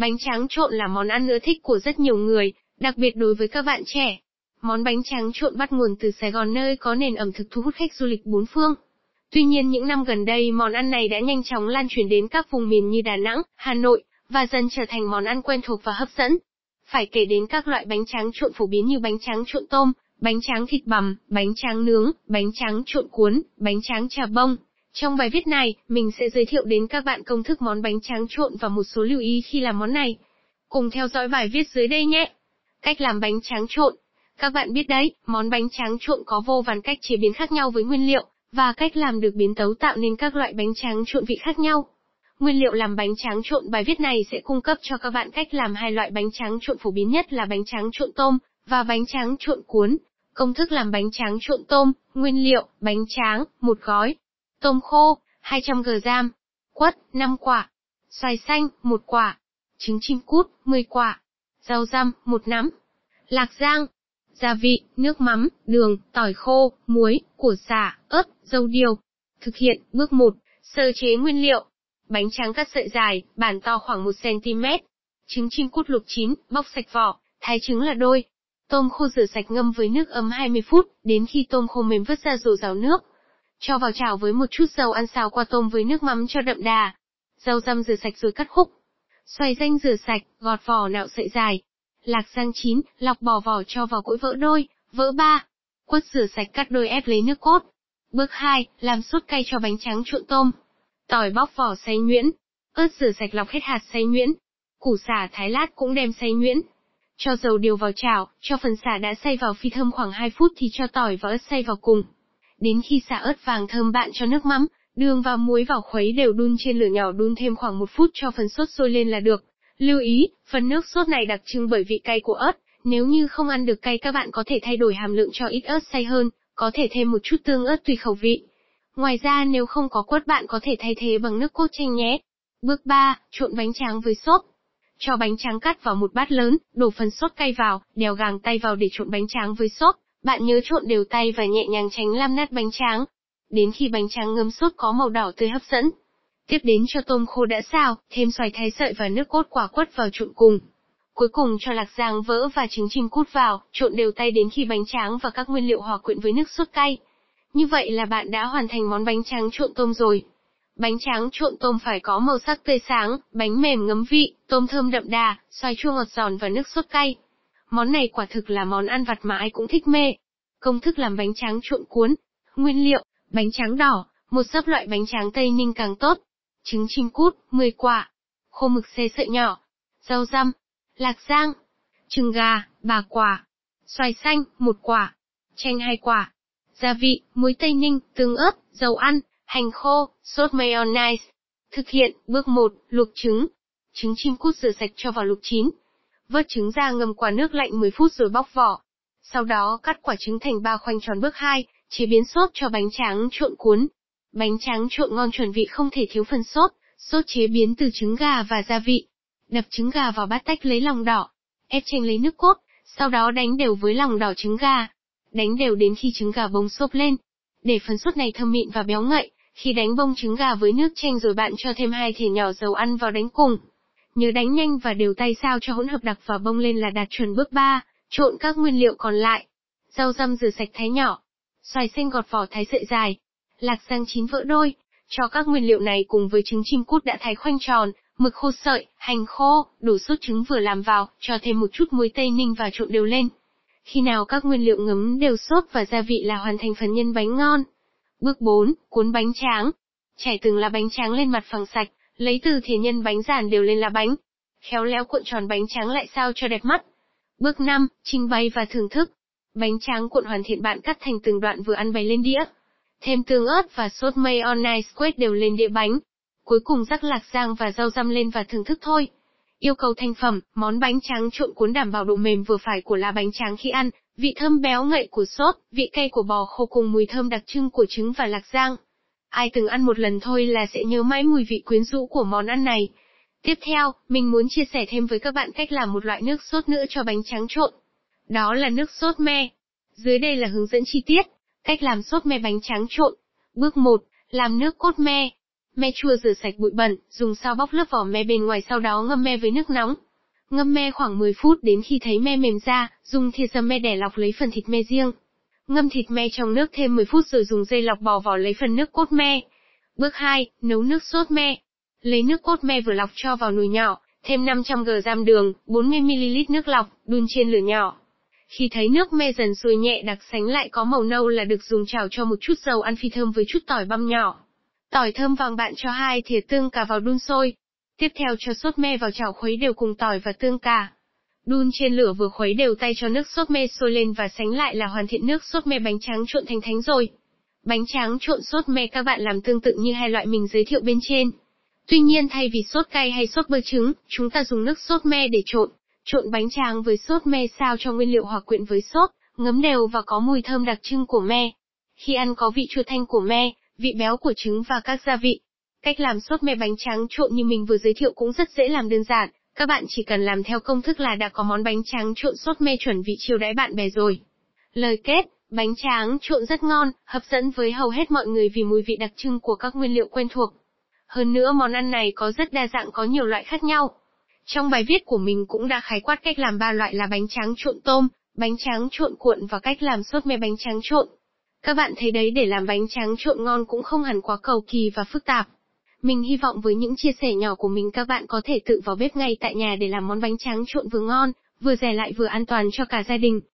Bánh tráng trộn là món ăn ưa thích của rất nhiều người, đặc biệt đối với các bạn trẻ. Món bánh tráng trộn bắt nguồn từ Sài Gòn, nơi có nền ẩm thực thu hút khách du lịch bốn phương. Tuy nhiên, những năm gần đây món ăn này đã nhanh chóng lan truyền đến các vùng miền như Đà Nẵng, Hà Nội, và dần trở thành món ăn quen thuộc và hấp dẫn. Phải kể đến các loại bánh tráng trộn phổ biến như bánh tráng trộn tôm, bánh tráng thịt bằm, bánh tráng nướng, bánh tráng trộn cuốn, bánh tráng chà bông. Trong bài viết này, mình sẽ giới thiệu đến các bạn công thức món bánh tráng trộn và một số lưu ý khi làm món này. Cùng theo dõi bài viết dưới đây nhé! Cách làm bánh tráng trộn. Các bạn biết đấy, món bánh tráng trộn có vô vàn cách chế biến khác nhau với nguyên liệu, và cách làm được biến tấu tạo nên các loại bánh tráng trộn vị khác nhau. Nguyên liệu làm bánh tráng trộn bài viết này sẽ cung cấp cho các bạn cách làm hai loại bánh tráng trộn phổ biến nhất là bánh tráng trộn tôm và bánh tráng trộn cuốn. Công thức làm bánh tráng trộn tôm, nguyên liệu, bánh tráng, 1 gói. Tôm khô, 200g. Quất, 5 quả. Xoài xanh, 1 quả. Trứng chim cút, 10 quả. Rau răm, 1 nắm. Lạc rang. Gia vị, nước mắm, đường, tỏi khô, muối, củ sả, ớt, dầu điều. Thực hiện, bước 1. Sơ chế nguyên liệu. Bánh tráng cắt sợi dài, bản to khoảng 1cm. Trứng chim cút luộc chín, bóc sạch vỏ, thái trứng là đôi. Tôm khô rửa sạch ngâm với nước ấm 20 phút, đến khi tôm khô mềm vớt ra rồi ráo nước. Cho vào chảo với một chút dầu ăn xào qua tôm với nước mắm cho đậm đà. Rau răm rửa sạch rồi cắt khúc. Xoài xanh rửa sạch, gọt vỏ nạo sợi dài. Lạc rang chín, lọc bỏ vỏ cho vào cỗi vỡ đôi, vỡ ba. Quất rửa sạch cắt đôi ép lấy nước cốt. Bước 2, làm sốt cay cho bánh tráng trộn tôm. Tỏi bóc vỏ xay nhuyễn. Ớt rửa sạch lọc hết hạt xay nhuyễn. Củ sả thái lát cũng đem xay nhuyễn. Cho dầu điều vào chảo, cho phần sả đã xay vào phi thơm khoảng 2 phút thì cho tỏi và ớt xay vào cùng. Đến khi sả ớt vàng thơm bạn cho nước mắm, đường và muối vào khuấy đều, đun trên lửa nhỏ, đun thêm khoảng 1 phút cho phần sốt sôi lên là được. Lưu ý, phần nước sốt này đặc trưng bởi vị cay của ớt, nếu như không ăn được cay các bạn có thể thay đổi hàm lượng cho ít ớt xay hơn, có thể thêm một chút tương ớt tùy khẩu vị. Ngoài ra nếu không có quất bạn có thể thay thế bằng nước cốt chanh nhé. Bước 3, trộn bánh tráng với sốt. Cho bánh tráng cắt vào một bát lớn, đổ phần sốt cay vào, đèo gàng tay vào để trộn bánh tráng với sốt. Bạn nhớ trộn đều tay và nhẹ nhàng tránh làm nát bánh tráng. Đến khi bánh tráng ngâm sốt có màu đỏ tươi hấp dẫn. Tiếp đến cho tôm khô đã xào, thêm xoài thái sợi và nước cốt quả quất vào trộn cùng. Cuối cùng cho lạc rang vỡ và trứng chim cút vào, trộn đều tay đến khi bánh tráng và các nguyên liệu hòa quyện với nước sốt cay. Như vậy là bạn đã hoàn thành món bánh tráng trộn tôm rồi. Bánh tráng trộn tôm phải có màu sắc tươi sáng, bánh mềm ngấm vị, tôm thơm đậm đà, xoài chua ngọt giòn và nước sốt cay. Món này quả thực là món ăn vặt mà ai cũng thích mê. Công thức làm bánh tráng trộn cuốn. Nguyên liệu, bánh tráng đỏ, một sấp loại bánh tráng Tây Ninh càng tốt. Trứng chim cút, 10 quả. Khô mực xê sợi nhỏ. Rau răm. Lạc rang. Trứng gà, 3 quả. Xoài xanh, 1 quả. Chanh 2 quả. Gia vị, muối Tây Ninh, tương ớt, dầu ăn, hành khô, sốt mayonnaise. Thực hiện, bước 1, luộc trứng. Trứng chim cút rửa sạch cho vào luộc chín. Vớt trứng ra ngâm qua nước lạnh 10 phút rồi bóc vỏ. Sau đó cắt quả trứng thành 3 khoanh tròn. Bước 2, chế biến sốt cho bánh tráng trộn cuốn. Bánh tráng trộn ngon chuẩn vị không thể thiếu phần sốt. Sốt chế biến từ trứng gà và gia vị. Đập trứng gà vào bát tách lấy lòng đỏ, ép chanh lấy nước cốt, sau đó đánh đều với lòng đỏ trứng gà. Đánh đều đến khi trứng gà bông xốp lên. Để phần sốt này thơm mịn và béo ngậy, khi đánh bông trứng gà với nước chanh rồi bạn cho thêm 2 thìa nhỏ dầu ăn vào đánh cùng. Nhớ đánh nhanh và đều tay sao cho hỗn hợp đặc và bông lên là đạt chuẩn. Bước 3, trộn các nguyên liệu còn lại. Rau răm rửa sạch thái nhỏ. Xoài xanh gọt vỏ thái sợi dài. Lạc rang chín vỡ đôi. Cho các nguyên liệu này cùng với trứng chim cút đã thái khoanh tròn, mực khô sợi, hành khô, đổ sốt trứng vừa làm vào, cho thêm một chút muối Tây Ninh và trộn đều lên. Khi nào các nguyên liệu ngấm đều sốt và gia vị là hoàn thành phần nhân bánh ngon. Bước 4, cuốn bánh tráng. Trải từng lá bánh tráng lên mặt phẳng sạch, lấy từ thìa nhân bánh dàn đều lên lá bánh. Khéo léo cuộn tròn bánh tráng lại sao cho đẹp mắt. Bước 5, trình bày và thưởng thức. Bánh tráng cuộn hoàn thiện bạn cắt thành từng đoạn vừa ăn bày lên đĩa. Thêm tương ớt và sốt mayonnaise quét đều lên đĩa bánh. Cuối cùng rắc lạc rang và rau răm lên và thưởng thức thôi. Yêu cầu thành phẩm, món bánh tráng trộn cuốn đảm bảo độ mềm vừa phải của lá bánh tráng khi ăn, vị thơm béo ngậy của sốt, vị cay của bò khô cùng mùi thơm đặc trưng của trứng và lạc rang. Ai từng ăn một lần thôi là sẽ nhớ mãi mùi vị quyến rũ của món ăn này. Tiếp theo, mình muốn chia sẻ thêm với các bạn cách làm một loại nước sốt nữa cho bánh tráng trộn. Đó là nước sốt me. Dưới đây là hướng dẫn chi tiết. Cách làm sốt me bánh tráng trộn. Bước 1, làm nước cốt me. Me chua rửa sạch bụi bẩn, dùng sao bóc lớp vỏ me bên ngoài, sau đó ngâm me với nước nóng. Ngâm me khoảng 10 phút đến khi thấy me mềm ra, dùng thìa dầm me để lọc lấy phần thịt me riêng. Ngâm thịt me trong nước thêm 10 phút rồi dùng dây lọc bò vỏ lấy phần nước cốt me. Bước 2, nấu nước sốt me. Lấy nước cốt me vừa lọc cho vào nồi nhỏ, thêm 500g giam đường, 40ml nước lọc, đun trên lửa nhỏ. Khi thấy nước me dần sôi nhẹ đặc sánh lại có màu nâu là được dùng chảo cho một chút dầu ăn phi thơm với chút tỏi băm nhỏ. Tỏi thơm vàng bạn cho 2 thìa tương cà vào đun sôi. Tiếp theo cho sốt me vào chảo khuấy đều cùng tỏi và tương cà. Đun trên lửa vừa khuấy đều tay cho nước sốt me sôi lên và sánh lại là hoàn thiện nước sốt me bánh tráng trộn thành thánh rồi. Bánh tráng trộn sốt me các bạn làm tương tự như hai loại mình giới thiệu bên trên. Tuy nhiên thay vì sốt cay hay sốt bơ trứng, chúng ta dùng nước sốt me để trộn. Trộn bánh tráng với sốt me sao cho nguyên liệu hòa quyện với sốt, ngấm đều và có mùi thơm đặc trưng của me. Khi ăn có vị chua thanh của me, vị béo của trứng và các gia vị. Cách làm sốt me bánh tráng trộn như mình vừa giới thiệu cũng rất dễ làm đơn giản, các bạn chỉ cần làm theo công thức là đã có món bánh tráng trộn sốt me chuẩn vị chiêu đãi bạn bè rồi. Lời kết, bánh tráng trộn rất ngon, hấp dẫn với hầu hết mọi người vì mùi vị đặc trưng của các nguyên liệu quen thuộc. Hơn nữa món ăn này có rất đa dạng, có nhiều loại khác nhau. Trong bài viết của mình cũng đã khái quát cách làm 3 loại là bánh tráng trộn tôm, bánh tráng trộn cuộn và cách làm sốt me bánh tráng trộn. Các bạn thấy đấy, để làm bánh tráng trộn ngon cũng không hẳn quá cầu kỳ và phức tạp. Mình hy vọng với những chia sẻ nhỏ của mình các bạn có thể tự vào bếp ngay tại nhà để làm món bánh tráng trộn vừa ngon, vừa rẻ lại vừa an toàn cho cả gia đình.